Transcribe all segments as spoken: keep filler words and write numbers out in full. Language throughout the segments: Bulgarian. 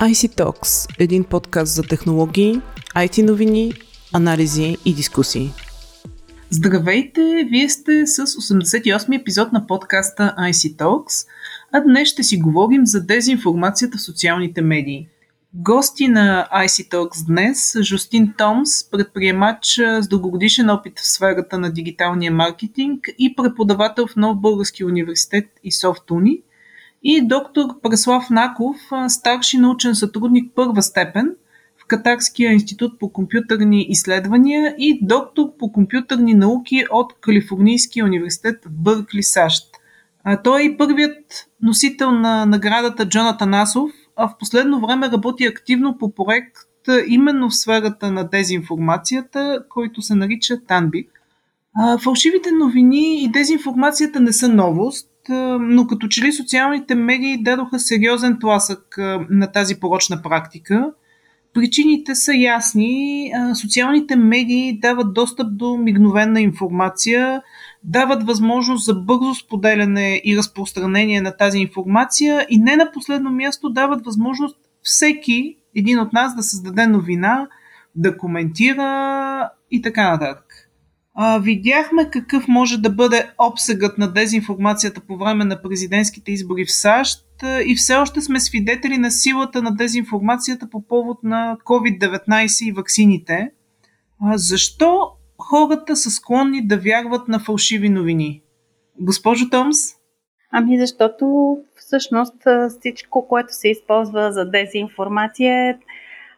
ай си Talks – един подкаст за технологии, ай ти новини, анализи и дискусии. Здравейте! Вие сте с осемдесет и осми епизод на подкаста ай си Talks, а днес ще си говорим за дезинформацията в социалните медии. Гости на ай си Talks днес – Жустин Томс, предприемач с дългогодишен опит в сферата на дигиталния маркетинг и преподавател в Нов български университет и Софтуни, и доктор Преслав Наков, старши научен сътрудник първа степен в Катарския институт по компютърни изследвания и доктор по компютърни науки от Калифорнийския университет в Бъркли, САЩ. Той е и първият носител на наградата Джон Атанасов, а в последно време работи активно по проект именно в сферата на дезинформацията, който се нарича TANBIC. Фалшивите новини и дезинформацията не са новост, но като че ли социалните медии дадоха сериозен тласък на тази порочна практика. Причините са ясни. Социалните медии дават достъп до мигновена информация, дават възможност за бързо споделяне и разпространение на тази информация и не на последно място дават възможност всеки един от нас да създаде новина, да коментира и така нататък. Видяхме какъв може да бъде обсегът на дезинформацията по време на президентските избори в САЩ и все още сме свидетели на силата на дезинформацията по повод на ковид деветнайсет и ваксините. Защо хората са склонни да вярват на фалшиви новини? Госпожо Томс? Ами защото всъщност всичко, което се използва за дезинформация е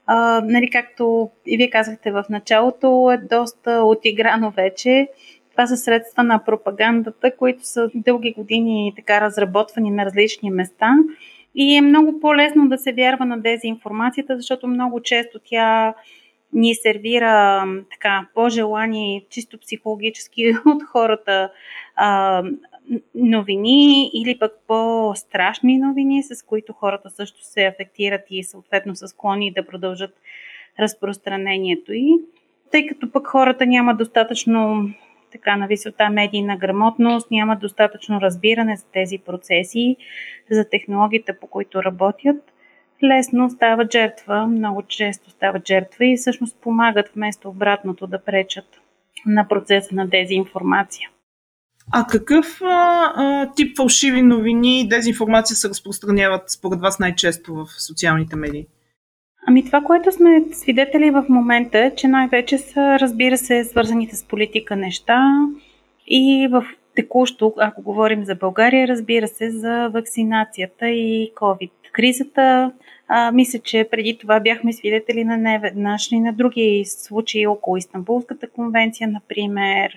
А, нали, както и вие казахте в началото, е доста отиграно вече. Това са средства на пропагандата, които са дълги години така разработвани на различни места. И е много по-лесно да се вярва на дезинформацията, защото много често тя ни сервира така по-желани, чисто психологически от хората а, новини или пък по-страшни новини, с които хората също се афектират и съответно са склонни да продължат разпространението ѝ. Тъй като пък хората нямат достатъчно така на висота медийна грамотност, нямат достатъчно разбиране за тези процеси, за технологията, по които работят, лесно стават жертва, много често стават жертва и всъщност помагат вместо обратното да пречат на процеса на дезинформация. А какъв а, а, тип фалшиви новини и дезинформация се разпространяват според вас най-често в социалните медии? Ами това, което сме свидетели в момента е, че най-вече са, разбира се, свързаните с политика неща и в текущо, ако говорим за България, разбира се, за вакцинацията и ковид кризата. А, мисля, че преди това бяхме свидетели на неведнъж и на други случаи около Истанбулската конвенция, например.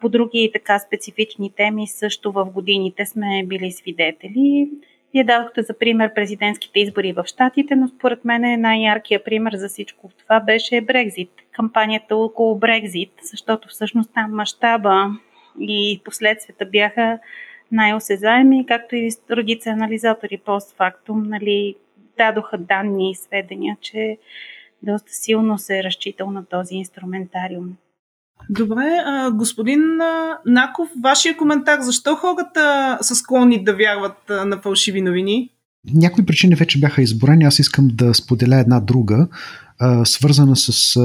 По други така специфични теми също в годините сме били свидетели. Вие дадохте за пример президентските избори в Щатите, но според мен най-яркият пример за всичко това беше Brexit. Кампанията около Brexit, защото всъщност там мащаба и последствията бяха най-осезаеми, както и редица анализатори постфактум, нали, дадоха данни и сведения, че доста силно се е разчитал на този инструментариум. Добре, господин Наков, вашия коментар, защо хората са склонни да вярват на фалшиви новини? Някои причини вече бяха изборени, аз искам да споделя една друга, свързана с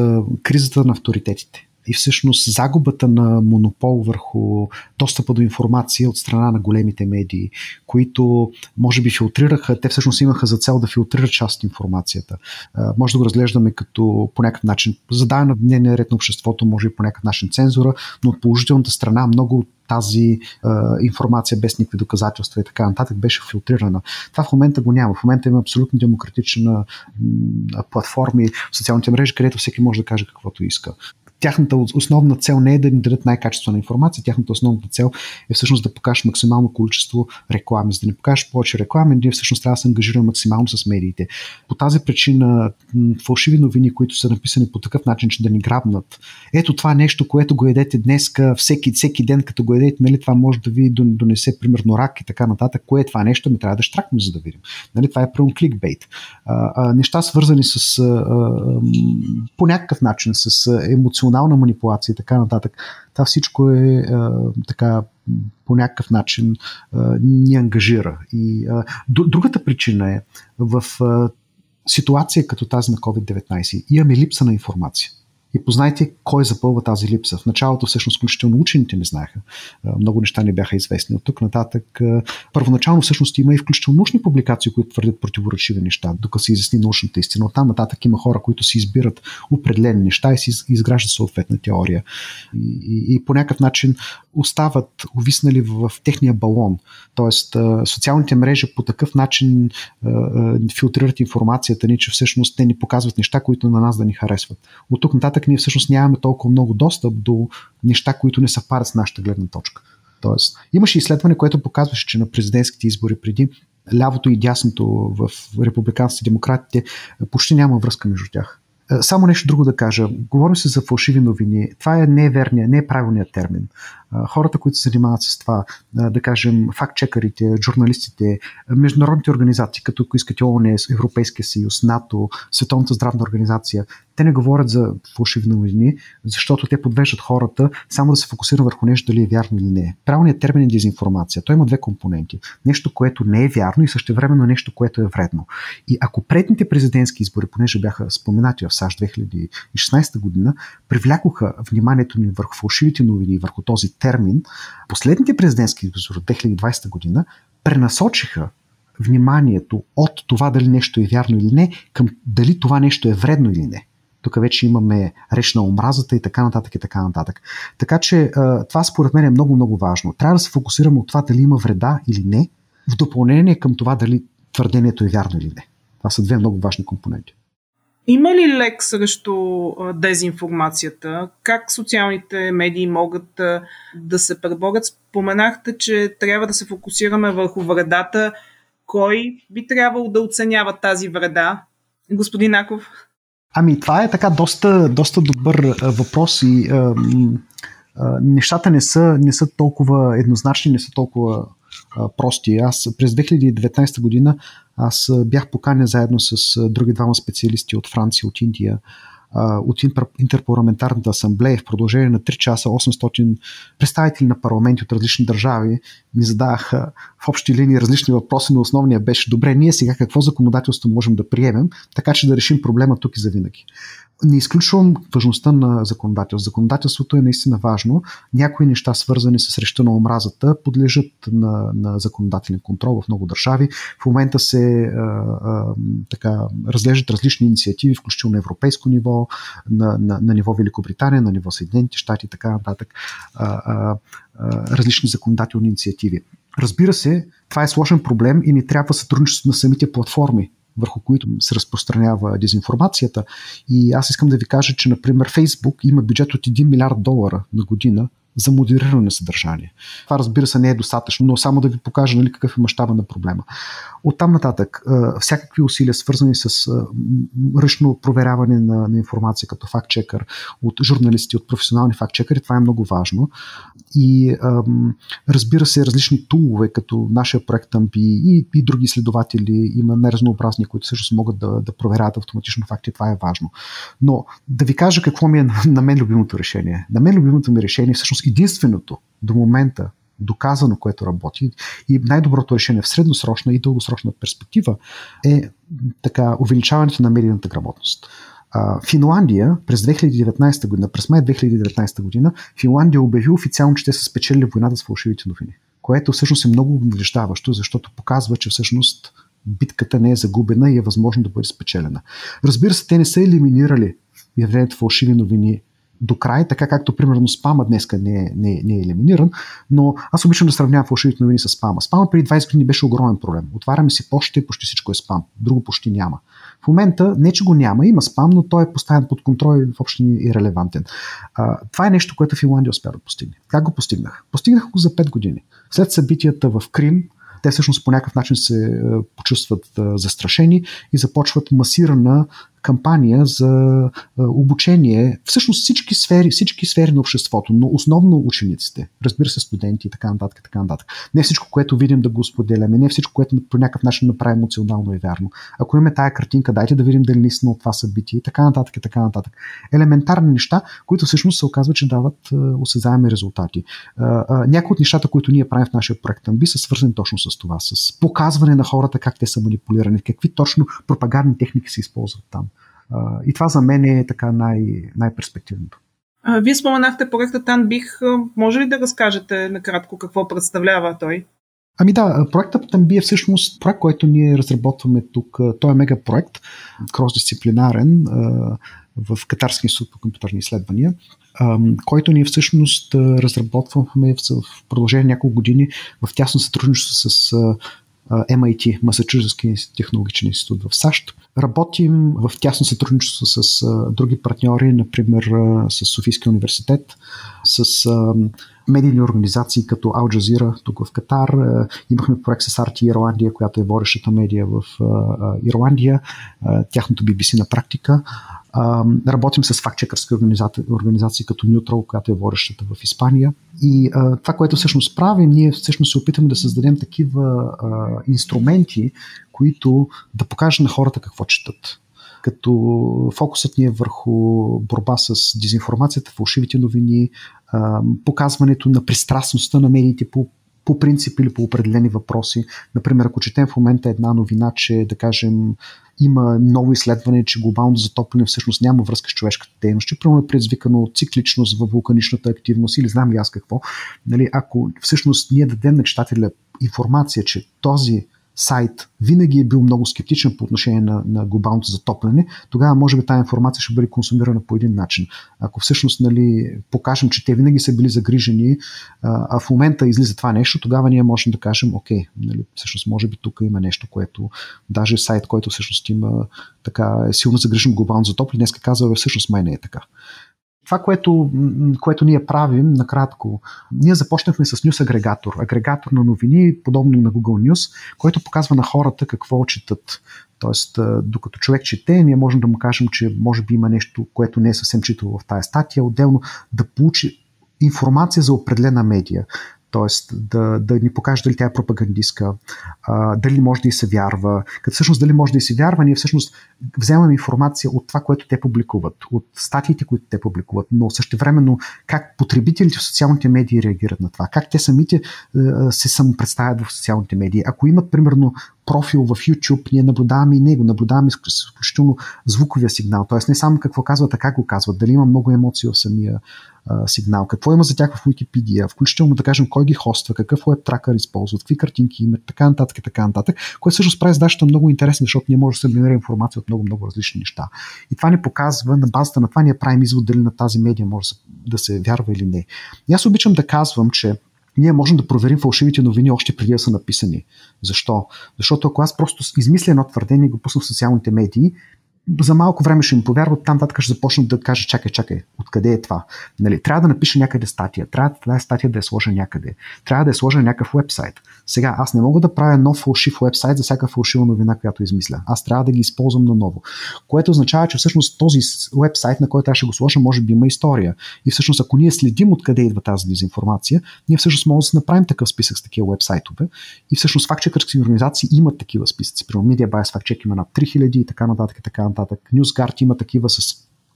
кризата на авторитетите. И всъщност загубата на монопол върху достъпа до информация от страна на големите медии, които може би филтрираха, те всъщност имаха за цел да филтрират част от информацията. Може да го разглеждаме като по някакъв начин задаване на дневния ред на обществото, може и по някакъв начин цензура, но от положителната страна много от тази а, информация без никакви доказателства и така нататък беше филтрирана. Това в момента го няма. В момента има абсолютно демократична м- платформи в социалните мрежи, където всеки може да каже каквото иска. Тяхната основна цел не е да ни дадат най-качествена информация, тяхната основна цел е всъщност да покажеш максимално количество реклами. За да ни покажеш повече реклами, ние всъщност трябва да се ангажираме максимално с медиите. По тази причина фалшиви новини, които са написани по такъв начин, че да ни грабнат. Ето това нещо, което го едете днес, всеки, всеки ден, като го едете, нали, това може да ви донесе примерно рак и така нататък. Кое е това нещо? Ми трябва да штракнем, за да видим. Нали, това е прямо кликбейт. А, а, неща свързани с а, а, по някакъв начин с емоционални манипулация и така нататък. Това всичко е а, така по някакъв начин а, ни ангажира. И, а, другата причина е в а, ситуация като тази на ковид деветнайсет. Имаме липса на информация. И познайте кой запълва тази липса. В началото всъщност включително учените не знаеха. Много неща не бяха известни. От тук нататък първоначално всъщност има и включително научни публикации, които твърдят противоречиви неща, докато се изясни научната истина. Оттам нататък има хора, които си избират определени неща и си изграждат съответна теория. И, и, и по някакъв начин остават увиснали в, в техния балон. Тоест социалните мрежи по такъв начин филтрират информацията ни, че всъщност те ни показват неща, които на нас да ни харесват. От тук нататък ние всъщност нямаме толкова много достъп до неща, които не съвпадат с нашата гледна точка. Тоест, имаше изследване, което показваше, че на президентските избори преди лявото и дясното в републиканците и демократите почти няма връзка между тях. Само нещо друго да кажа. Говорим се за фалшиви новини. Това е не е верният, не е правилният термин. Хората, които се занимават с това, да кажем фактчекърите, журналистите, международните организации, като ако искате ООН, Европейския съюз, НАТО, Световната здравна организация, те не говорят за фалшиви новини, защото те подвеждат хората само да се фокусира върху нещо, дали е вярно или не е. Правилният термин е дезинформация. Той има две компоненти. Нещо, което не е вярно и същевременно нещо, което е вредно. И ако предните президентски избори, понеже бяха споменати в САЩ две хиляди и шестнайсета година, привлякоха вниманието ни върху фалшивите новини, върху този термин, последните президентски избори от две хиляди и двайсета година пренасочиха вниманието от това дали нещо е вярно или не, към дали това нещо е вредно или не. Тук вече имаме реч на омразата и така нататък и така нататък. Така че това според мен е много-много важно. Трябва да се фокусираме от това дали има вреда или не, в допълнение към това дали твърдението е вярно или не. Това са две много важни компоненти. Има ли лек срещу дезинформацията? Как социалните медии могат да се преборят? Споменахте, че трябва да се фокусираме върху вредата. Кой би трябвало да оценява тази вреда? Господин Наков? Ами това е така доста, доста добър въпрос и а, а, нещата не са, не са толкова еднозначни, не са толкова а, прости. Аз през две хиляди и деветнайсета година аз бях поканен заедно с други двама специалисти от Франция, от Индия, от Интерпарламентарната асамблея. В продължение на три часа осемстотин представители на парламенти от различни държави ми зададаха в общи линии различни въпроси, но основния беше: добре, ние сега какво законодателство можем да приемем, така че да решим проблема тук и завинаги. Не изключвам важността на законодателството. Законодателството е наистина важно. Някои неща, свързани с речта на омразата, подлежат на, на законодателен контрол в много държави. В момента се а, а, така, разглеждат различни инициативи, включително на европейско ниво, на, на, на ниво Великобритания, на ниво Съединените щати и така нататък. А, а, а, различни законодателни инициативи. Разбира се, това е сложен проблем и не трябва сътрудничество на самите платформи, върху които се разпространява дезинформацията. И аз искам да ви кажа, че например Фейсбук има бюджет от един милиард долара на година за модериране на съдържание. Това, разбира се, не е достатъчно, но само да ви покажа, нали, какъв е мащаба на проблема. Оттам нататък всякакви усилия, свързани с ръчно проверяване на, на информация като фактчекър от журналисти, от професионални фактчекъри, това е много важно. И ам, разбира се, различни тулове, като нашия проект TANBIC и, и други изследователи, има неразнообразни, които също могат да, да проверяват автоматично факти, това е важно. Но да ви кажа какво ми е на мен любимото решение. На мен любимото ми решение всъщност единственото до момента доказано, което работи и най-доброто решение в средносрочна и дългосрочна перспектива е така увеличаването на медийната грамотност. Финландия през две хиляди и деветнайсета година, през май две хиляди и деветнайсета година, Финландия обяви официално, че те са спечели войната с фалшивите новини, което всъщност е много обнадеждаващо, защото показва, че всъщност битката не е загубена и е възможно да бъде спечелена. Разбира се, те не са елиминирали явлението фалшиви новини до край, така както примерно спама днеска не, не, не е елиминиран, но аз обичам да сравнявам фалшивите новини с спама. Спама преди двайсет години беше огромен проблем. Отваряме си почта и почти всичко е спам. Друго почти няма. В момента не, че го няма, има спам, но той е поставен под контрол и въобще не е релевантен. А, това е нещо, което Финландия успя да постигне. Как го постигнаха? Постигнаха го за пет години. След събитията в Крим, те всъщност по някакъв начин се почувстват застрашени и започват масирана кампания за обучение, всъщност всички сфери, всички сфери на обществото, но основно учениците, разбира се, студенти и така нататък, така нататък. Не всичко, което видим, да го споделяме, не всичко, което по някакъв начин направим емоционално и вярно. Ако имаме тая картинка, дайте да видим дали наистина от това събитие и така нататък, така нататък. Елементарни неща, които всъщност се оказва, че дават осезаеми резултати. Някои от нещата, които ние правим в нашия проект Ambi, са свързани точно с това, с показване на хората как те са манипулирани, какви точно пропагандни техники се използват там. И това за мен е така най- най-перспективното. Вие споменахте проекта TANBIC. Може ли да разкажете накратко какво представлява той? Ами да, проектът TANBIC е всъщност проект, който ние разработваме тук. Той е мегапроект, кросдисциплинарен, в Катарския институт по компютърни изследвания, който ние всъщност разработваме в продължение на няколко години в тясно сътрудничество с Ем Ай Ти, Масачузетския технологичен институт в САЩ. Работим в тясно сътрудничество с други партньори, например с Софийския университет, с медийни организации като Ал Джазира тук в Катар. Имахме проект с Ар Ти Ирландия, която е водещата медия в Ирландия, тяхното Би Би Си на практика. Работим с фактчекърски организации, организации като Нютрал, която е водещата в Испания. И а, това, което всъщност правим, ние всъщност се опитаме да създадем такива а, инструменти, които да покажат на хората какво четат. Като фокусът ни е върху борба с дезинформацията, фалшивите новини, а, показването на пристрастността на медиите по по принцип или по определени въпроси. Например, ако четем в момента една новина, че, да кажем, има ново изследване, че глобалното затопляне всъщност няма връзка с човешката дейност, че примерно е предизвикано цикличност във вулканичната активност или знам ли аз какво. Нали, ако всъщност ние дадем на читателя информация, че този сайт винаги е бил много скептичен по отношение на, на глобалното затопляне, тогава може би тази информация ще бъде консумирана по един начин. Ако всъщност нали, покажем, че те винаги са били загрижени, а в момента излиза това нещо, тогава ние можем да кажем, окей, нали, всъщност може би тук има нещо, което даже сайт, който всъщност има така, е силно загрижен глобално затопляне, днес казва, бе, всъщност май не е така. Това, което, което ние правим, накратко, ние започнахме с News агрегатор, агрегатор на новини, подобно на Google News, който показва на хората какво четат. Тоест, докато човек чете, ние можем да му кажем, че може би има нещо, което не е съвсем читало в тая статия, отделно да получи информация за определена медия. Тоест да, да ни покаже дали тя е пропагандистка, а, дали може да и се вярва. Като всъщност дали може да и се вярва, ние всъщност вземаме информация от това, което те публикуват, от статиите, които те публикуват, но същевременно как потребителите в социалните медии реагират на това, как те самите а, се самопредставят в социалните медии. Ако имат, примерно, профил в YouTube, ние наблюдаваме и него, наблюдаваме изключително звуковия сигнал, т.е. не само какво казват, а как го казват, дали има много емоции в самия а, сигнал, какво има за тях в Wikipedia, включително да кажем кой ги хоства, какъв уеб-тракър използват, какви картинки имат, така нататък, така нататък, което също прави задачата много интересна, защото ние може да се събираме информация от много-много различни неща. И това ни показва, на базата на това ние правим извод дали на тази медия може да се вярва или не. И аз обичам да казвам, че ние можем да проверим фалшивите новини още преди да са написани. Защо? Защото ако аз просто измисля едно твърдение и го пусна в социалните медии, за малко време ще им повярват, там татък ще започнат да кажат, чакай, чакай, откъде е това? Нали, трябва да напиша някъде статия, трябва тази статия да я сложа някъде, трябва да я сложа някакъв уебсайт. Сега, аз не мога да правя нов фалшив уебсайт за всяка фалшива новина, която измисля. Аз трябва да ги използвам наново. Което означава, че всъщност този уебсайт, на който аз ще го сложа, може би има история. И всъщност, ако ние следим откъде идва тази дезинформация, ние всъщност можем да си направим такъв списък с такива уебсайтове. И всъщност фактчекърски организации имат такива списъци. Примерно Медия Байъс фактчек има над три хиляди и така нататък, така нататък. NewsGuard има такива, с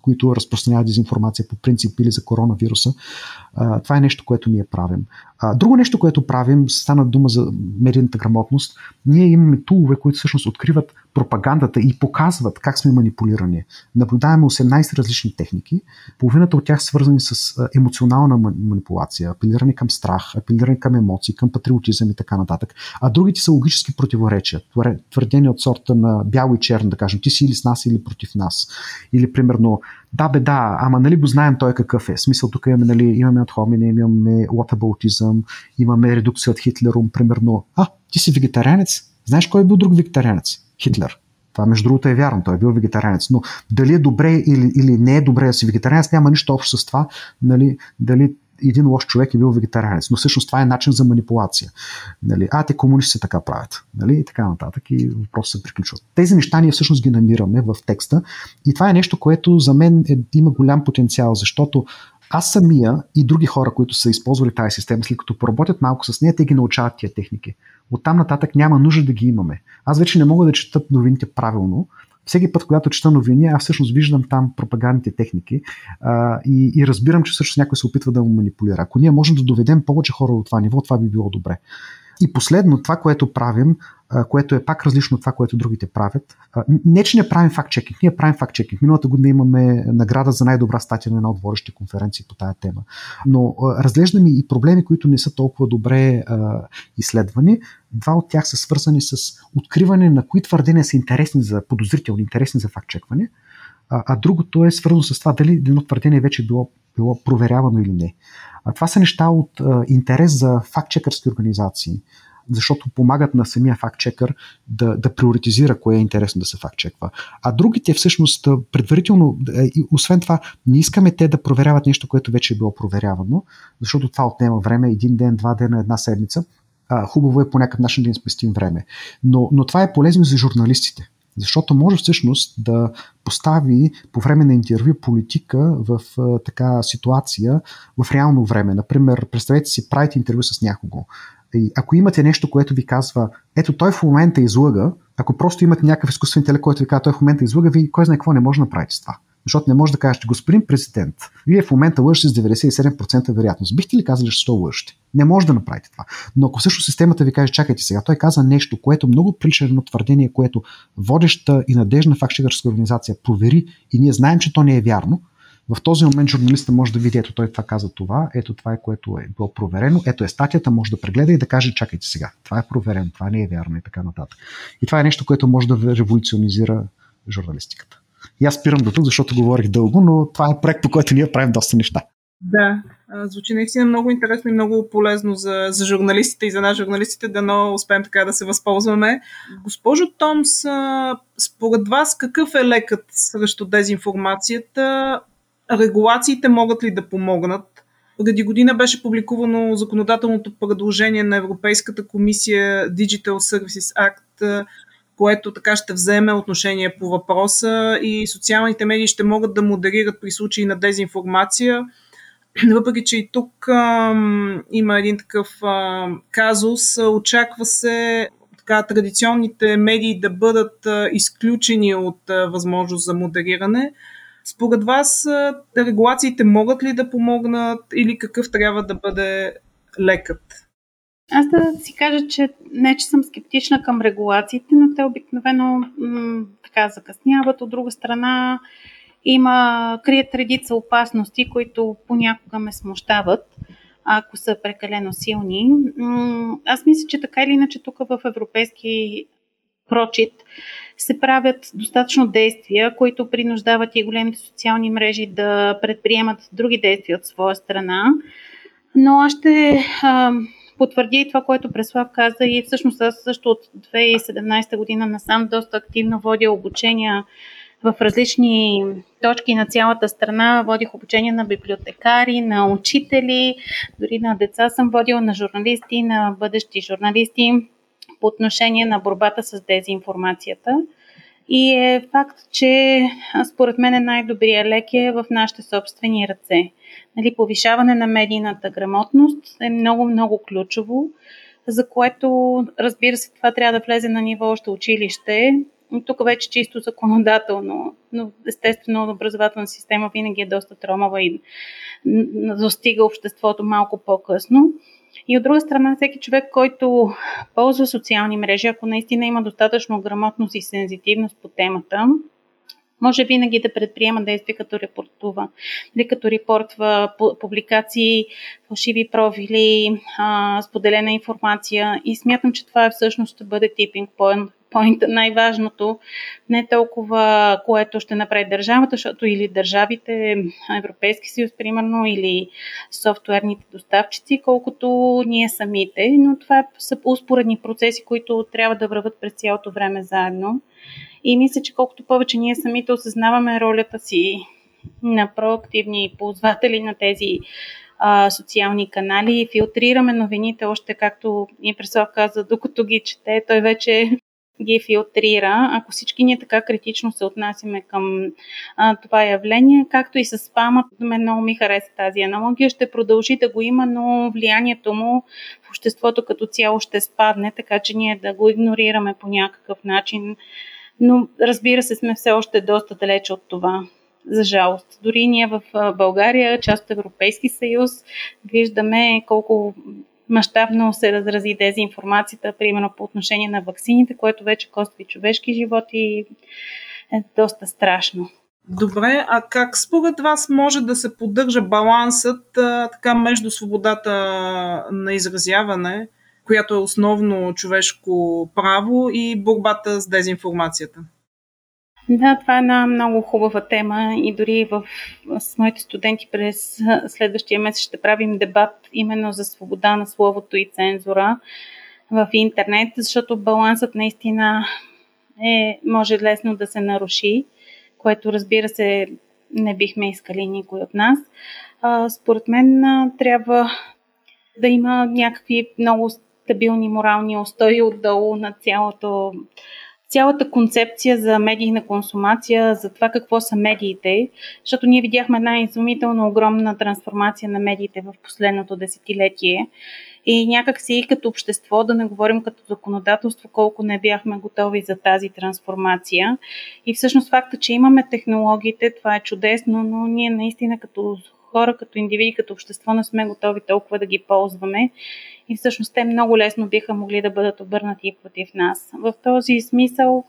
които разпространяват дезинформация по принцип или за коронавируса. Това е нещо, което ние правим. Друго нещо, което правим, стана дума за медийната грамотност, ние имаме тулове, които всъщност откриват пропагандата и показват как сме манипулирани. Наблюдаваме осемнайсет различни техники, половината от тях свързани с емоционална манипулация, апелиране към страх, апелиране към емоции, към патриотизъм и така нататък. А другите са логически противоречия, твърдения от сорта на бяло и черно, да кажем, ти си или с нас, или против нас. Или примерно, да бе, да, ама нали го знаем той какъв е. Смисъл, тук имаме, нали, имаме ad hominem, имаме whataboutism, имаме редукция от Хитлерум, примерно. А, ти си вегетарианец? Знаеш кой е бил друг вегетарианец? Хитлер. Това, между другото, е вярно. Той е бил вегетарианец. Но дали е добре или, или не е добре да си вегетарианец, няма нищо общо с това. Нали, дали един лош човек е бил вегетарианец, но всъщност това е начин за манипулация. Нали? А, те комунисти така правят. Нали? И така нататък. И въпроси се приключват. Тези неща ние всъщност ги намираме в текста и това е нещо, което за мен е, има голям потенциал, защото аз самия и други хора, които са използвали тази система, след като поработят малко с нея, те ги научават тия техники. Оттам нататък няма нужда да ги имаме. Аз вече не мога да чета новините правилно. Всеки път, когато чета новини, аз всъщност виждам там пропагандните техники а, и, и разбирам, че всъщност някой се опитва да му манипулира. Ако ние можем да доведем повече хора до това ниво, това би било добре. И последно, това, което правим, което е пак различно от това, което другите правят. Не, че не правим факт-чекинг, ние правим факт-чекинг. Миналата година имаме награда за най-добра статия на една от водещи конференции по тая тема. Но разглеждаме и проблеми, които не са толкова добре а, изследвани. Два от тях са свързани с откриване на кои твърдения са интересни за подозрителни, интересни за факт-чекване, а, а другото е свързано с това дали едно твърдение вече е било, било проверявано или не. А това са неща от а, интерес за факт-чекърски организации, защото помагат на самия факт-чекър да, да приоритизира кое е интересно да се факт-чеква. А другите всъщност предварително, освен това, не искаме те да проверяват нещо, което вече е било проверявано, защото това отнема време, един ден, два дена, една седмица. Хубаво е по някакъв начин да им спестим време. Но, но това е полезно за журналистите. Защото може всъщност да постави по време на интервю политика в а, така ситуация в реално време. Например, представете си, правите интервю с някого. И ако имате нещо, което ви казва, ето той в момента излъга, ако просто имате някакъв изкуствен интелект, който ви казва, той в момента излъга, вие кой знае какво не може да направите с това. Защото не може да кажете, господин президент, вие в момента лъжете с деветдесет и седем процента вероятност. Бихте ли казали, че сто лъжете? Не може да направите това. Но ако всъщност системата ви каже, чакайте сега, той каза нещо, което много прилича на твърдение, което водеща и надежна фактчекърска организация провери и ние знаем, че то не е вярно, в този момент журналистът може да види, ето той това каза това, ето това е, което е било проверено, ето е статията, може да прегледа и да каже, чакайте сега, това е проверено, това не е вярно и така нататък. И това е нещо, което може да революционизира журналистиката. И аз спирам до тук, защото говорих дълго, но това е проект, по който ние правим доста неща. Да, звучи наистина много интересно и много полезно за, за журналистите и за нас журналистите, дано успеем така да се възползваме. Госпожо Томс, според вас какъв е лекът срещу дезинформацията? Регулациите могат ли да помогнат? Преди година беше публикувано законодателното предложение на Европейската комисия Digital Services Act, което така ще вземе отношение по въпроса и социалните медии ще могат да модерират при случаи на дезинформация. Въпреки че и тук ам, има един такъв ам, казус, очаква се така, традиционните медии да бъдат а, изключени от а, възможност за модериране. Според вас а, регулациите могат ли да помогнат или какъв трябва да бъде лекът? Аз да си кажа, че не, че съм скептична към регулациите, но те обикновено м- така закъсняват. От друга страна има, крият редица опасности, които понякога ме смущават, ако са прекалено силни. М- аз мисля, че така или иначе тук в европейски прочит се правят достатъчно действия, които принуждават и големите социални мрежи да предприемат други действия от своя страна. Но аз ще... А- потвърди и това, което Преслав каза, и всъщност аз също от две хиляди и седемнадесета година насам доста активно водя обучения в различни точки на цялата страна. Водих обучения на библиотекари, на учители, дори на деца съм водила, на журналисти, на бъдещи журналисти по отношение на борбата с дезинформацията. И е факт, че според мен най-добрият лек е в нашите собствени ръце. Нали, повишаване на медийната грамотност е много-много ключово, за което, разбира се, това трябва да влезе на ниво още училище. И тук вече чисто законодателно, но естествено образователната система винаги е доста тромава и достига обществото малко по-късно. И от друга страна, всеки човек, който ползва социални мрежи, ако наистина има достатъчно грамотност и сензитивност по темата, може винаги да предприема действия като репортува, или като репортва публикации, фалшиви профили, споделена информация. И смятам, че това всъщност ще бъде типинг поинт. Поинта, най-важното, не толкова, което ще направи държавата, защото или държавите, Европейски съюз, примерно, или софтуерните доставчици, колкото ние самите, но това са успоредни процеси, които трябва да върват през цялото време заедно. И мисля, че колкото повече ние самите осъзнаваме ролята си на проактивни ползватели на тези а, социални канали и филтрираме новините, още както и Преслав каза, докато ги чете, той вече ги филтрира. Ако всички ние така критично се отнасяме към а, това явление, както и с спамът, мен много ми хареса тази аналогия, ще продължи да го има, но влиянието му в обществото като цяло ще спадне, така че ние да го игнорираме по някакъв начин. Но разбира се, сме все още доста далече от това, за жалост. Дори ние в България, част от Европейски съюз, виждаме колко мащабно се разрази дезинформацията, примерно по отношение на ваксините, което вече коства човешки животи и е доста страшно. Добре, а как според вас може да се поддържа балансът а, така между свободата на изразяване, която е основно човешко право, и борбата с дезинформацията? Да, това е една много хубава тема и дори в, с моите студенти през следващия месец ще правим дебат именно за свобода на словото и цензура в интернет, защото балансът наистина е, може лесно да се наруши, което разбира се не бихме искали никой от нас. А, според мен трябва да има някакви много стабилни морални устои отдолу на цялото Цялата концепция за медийна консумация, за това какво са медиите, защото ние видяхме една изумително огромна трансформация на медиите в последното десетилетие и някак си и като общество, да не говорим като законодателство, колко не бяхме готови за тази трансформация. И всъщност факта, че имаме технологиите, това е чудесно, но ние наистина като хора, като индивиди, като общество не сме готови толкова да ги ползваме и всъщност те много лесно биха могли да бъдат обърнати против нас. В този смисъл,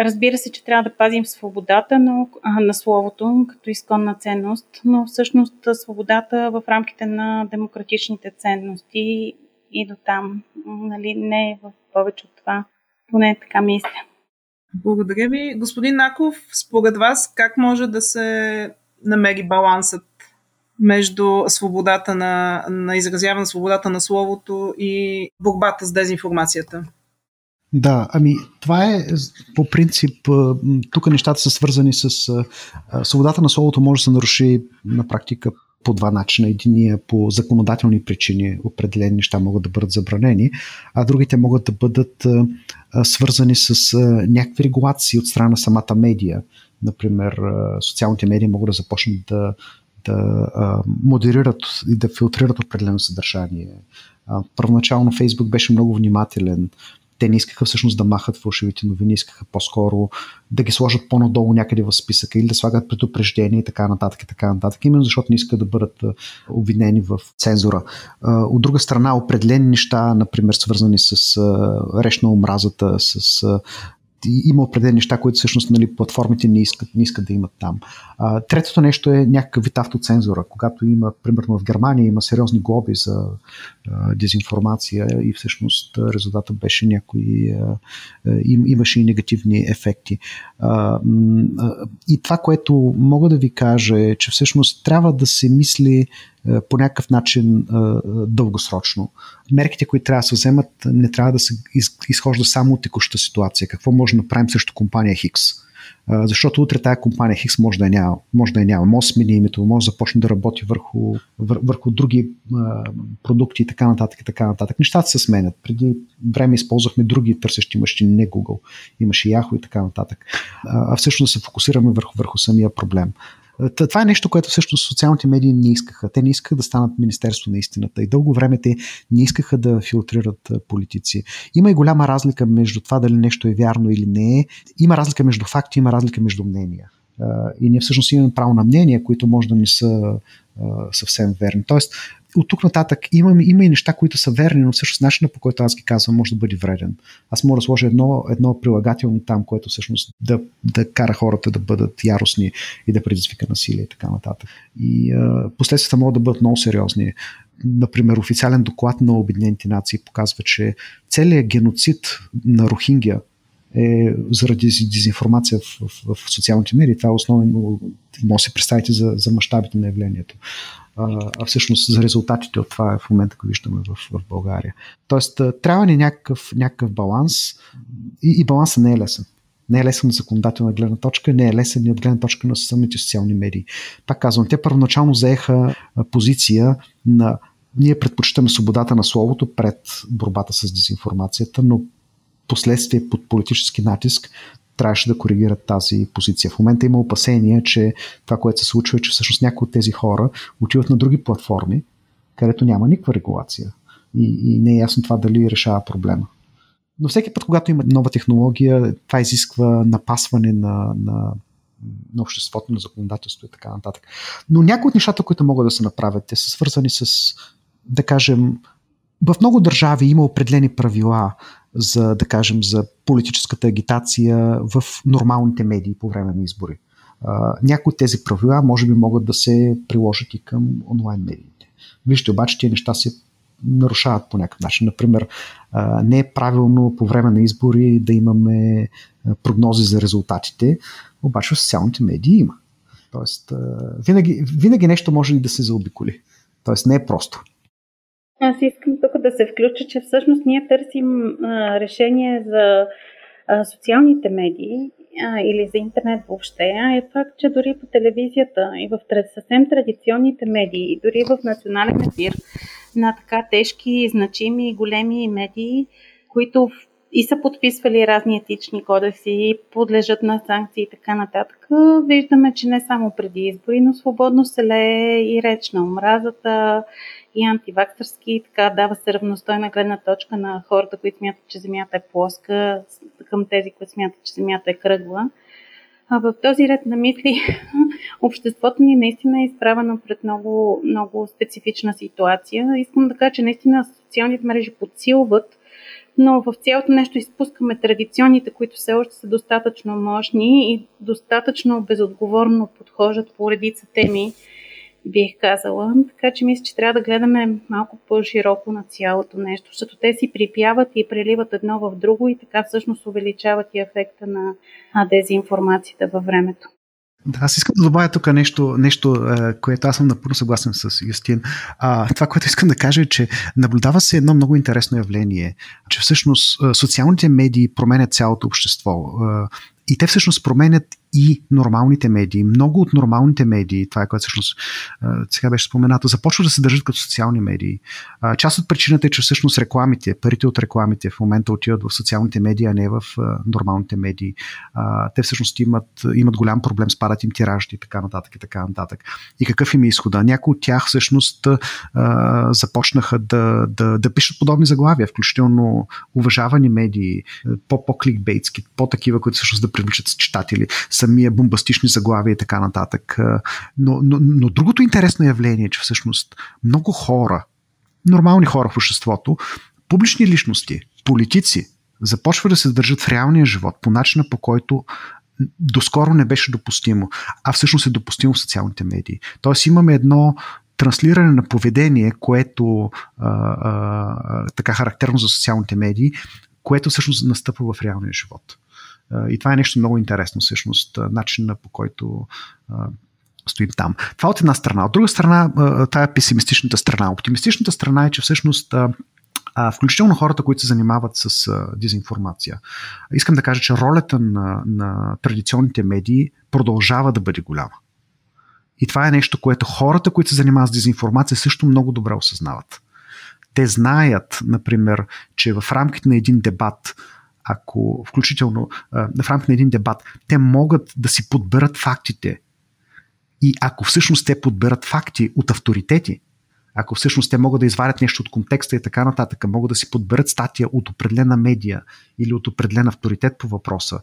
разбира се, че трябва да пазим свободата но, а, на словото като изконна ценност, но всъщност свободата в рамките на демократичните ценности и до там. Нали, не в повече от това. Поне така мисля. Благодаря ви. Господин Наков, според вас как може да се намери балансът между свободата на, на изразяване, свободата на словото и борбата с дезинформацията? Да, ами това е по принцип, тук нещата са свързани с свободата на словото може да се наруши на практика по два начина. Единия по законодателни причини определени неща могат да бъдат забранени, а другите могат да бъдат свързани с някакви регулации от страна на самата медия. Например, социалните медии могат да започнат да да модерират и да филтрират определено съдържание. Първоначално Фейсбук беше много внимателен. Те не искаха всъщност да махат фалшивите новини, искаха по-скоро да ги сложат по-надолу някъде в списъка или да слагат предупреждения и така нататък и така нататък, именно защото не искат да бъдат обвинени в цензура. От друга страна, определени неща, например, свързани с реч на омразата, с има определени неща, които всъщност нали, платформите не искат, не искат да имат там. А, третото нещо е някакъв вид автоцензура. Когато има, примерно в Германия, има сериозни глоби за а, дезинформация и всъщност резултатът беше някои... А, им, имаше и негативни ефекти. А, и това, което мога да ви кажа е, че всъщност трябва да се мисли по някакъв начин дългосрочно. Мерките, които трябва да се вземат, не трябва да се изхожда само от текущата ситуация. Какво може да направим срещу компания Хикс? Защото утре тая компания Хикс може да я няма. Може да я няма. Може да смени името, може да започне да работи върху, върху други продукти и така нататък и така нататък. Нещата се сменят. Преди време използвахме други търсещи машини, не Google. Имаше Yahoo и така нататък. А всъщност се фокусираме върху, върху самия проблем. Това е нещо, което всъщност социалните медии не искаха. Те не искаха да станат Министерство на истината и дълго време те не искаха да филтрират политици. Има и голяма разлика между това дали нещо е вярно или не е. Има разлика между факти, има разлика между мнения. И ние всъщност имаме право на мнения, които може да не са съвсем верни. Тоест, от тук нататък имаме, има и неща, които са верни, но всъщност начинът, по който аз ги казвам, може да бъде вреден. Аз мога да сложа едно, едно прилагателно там, което всъщност да, да кара хората да бъдат яростни и да предизвика насилие и така нататък. И а, последствията могат да бъдат много сериозни. Например, официален доклад на Обединените нации показва, че целият геноцид на Рухингия е заради дезинформация в, в, в социалните медии. Това е основно, може да се представите за, за мащабите на явлението. А, а всъщност за резултатите от това в момента, когато виждаме в, в България. Тоест, трябва ни някакъв, някакъв баланс и, и балансът не е лесен. не е лесен от законодателна гледна точка, не е лесен и от гледна точка на самите социални медии. Пак казвам, те първоначално заеха позиция на ние предпочитаме свободата на словото пред борбата с дезинформацията, но последствие под политически натиск трябваше да коригират тази позиция. В момента има опасение, че това, което се случва, е, че всъщност някои от тези хора отиват на други платформи, където няма никаква регулация. И, и не е ясно това дали решава проблема. Но всеки път, когато има нова технология, това изисква напасване на, на, на обществото, на законодателство и така нататък. Но някои от нещата, които могат да се направят, те са свързани с, да кажем, в много държави има определени правила за, да кажем, за политическата агитация в нормалните медии по време на избори. А, някои от тези правила може би могат да се приложат и към онлайн медиите. Вижте, обаче тези неща се нарушават по някакъв начин. Например, не е правилно по време на избори да имаме прогнози за резултатите, обаче в социалните медии има. Тоест, винаги, винаги нещо може и да се заобиколи. Тоест, не е просто. Аз искам тук да се включа, че всъщност ние търсим а, решение за а, социалните медии а, или за интернет въобще. А е факт, че дори по телевизията и в съвсем традиционните медии, дори в национален ефир, на така тежки, значими и големи медии, които и са подписвали разни етични кодекси и подлежат на санкции и така нататък. Виждаме, че не само преди избори, но свободно се лее и реч на омразата, и антиваксърски, и така дава се равностойна гледна точка на хората, които смятат, че земята е плоска, към тези, които смятат, че земята е кръгла. А в този ред на мисли обществото ни наистина е изправено пред много, много специфична ситуация. Искам да кажа, че наистина социалните мрежи подсилват, но в цялото нещо изпускаме традиционните, които все още са достатъчно мощни и достатъчно безотговорно подхождат по редица теми, бих казала. Така че мисля, че трябва да гледаме малко по-широко на цялото нещо, защото те си припяват и преливат едно в друго и така всъщност увеличават и ефекта на дезинформацията във времето. Да, аз искам да добавя тук нещо, нещо, което аз съм напълно съгласен с Юстин. А, това, което искам да кажа е, че наблюдава се едно много интересно явление, че всъщност социалните медии променят цялото общество. И те всъщност променят и нормалните медии. Много от нормалните медии, това е което всъщност сега беше споменато, започват да се държат като социални медии. Част от причината е, че всъщност рекламите, парите от рекламите в момента отиват в социалните медии, а не в нормалните медии. Те всъщност имат, имат голям проблем, спадат им тиражите и така нататък и така нататък. И какъв им е изхода? Някои от тях всъщност започнаха да, да, да пишат подобни заглавия, включително уважавани медии, по-кликбейтски, по-такива, които всъщност да привличат читатели, самия бомбастични заглавия и така нататък. Но, но, но другото интересно явление е, че всъщност много хора, нормални хора в обществото, публични личности, политици, започват да се държат в реалния живот по начина, по който доскоро не беше допустимо, а всъщност е допустимо в социалните медии. Тоест имаме едно транслиране на поведение, което а, а, така характерно за социалните медии, което всъщност настъпва в реалния живот. И това е нещо много интересно, всъщност, начина по който а, стоим там. Това от една страна. От друга страна, а, тая е песимистичната страна. Оптимистичната страна е, че всъщност а, а, включително хората, които се занимават с а, дезинформация. Искам да кажа, че ролята на, на традиционните медии продължава да бъде голяма. И това е нещо, което хората, които се занимават с дезинформация, също много добре осъзнават. Те знаят, например, че в рамките на един дебат, ако включително в рамките на един дебат, те могат да си подберат фактите. И ако всъщност те подберат факти от авторитети, ако всъщност те могат да извадят нещо от контекста и така нататък, могат да си подберат статия от определена медия или от определен авторитет по въпроса,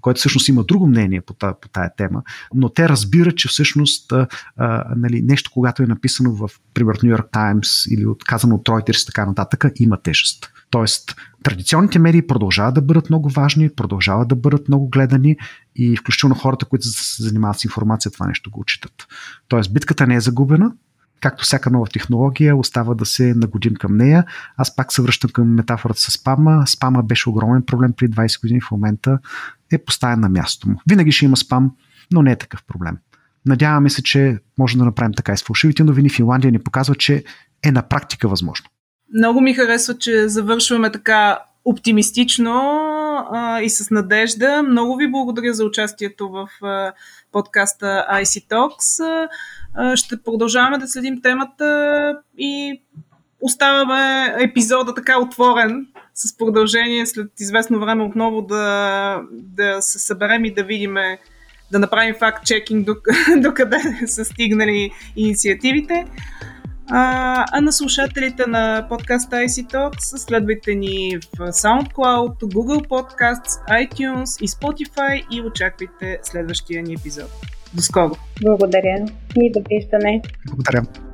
който всъщност има друго мнение по тая, по тая тема, но те разбират, че всъщност а, а, нали, нещо, когато е написано в пример New York Times или казано от Reuters и така нататък, има тежест. Тоест, традиционните медии продължават да бъдат много важни, продължават да бъдат много гледани и включително хората, които се занимават с информация, това нещо го отчитат. Тоест, битката не е загубена, както всяка нова технология, остава да се нагодим към нея. Аз пак се връщам към метафората с спама. Спама беше огромен проблем при двайсет години, в момента е поставен на място му. Винаги ще има спам, но не е такъв проблем. Надяваме се, че можем да направим така и с фалшивите новини. Финландия ни показва, че е на практика възможно. Много ми харесва, че завършваме така оптимистично, а, и с надежда. Много ви благодаря за участието в а, подкаста ай си Talks. А, ще продължаваме да следим темата и оставяме епизода така отворен с продължение след известно време отново да, да се съберем и да видим, да направим факт-чекинг докъде са стигнали инициативите. А, а на слушателите на подкаста ай си Talks следвайте ни в SoundCloud, Google Podcasts, iTunes и Spotify и очаквайте следващия ни епизод. До скоро! Благодаря и довиждане! Благодаря!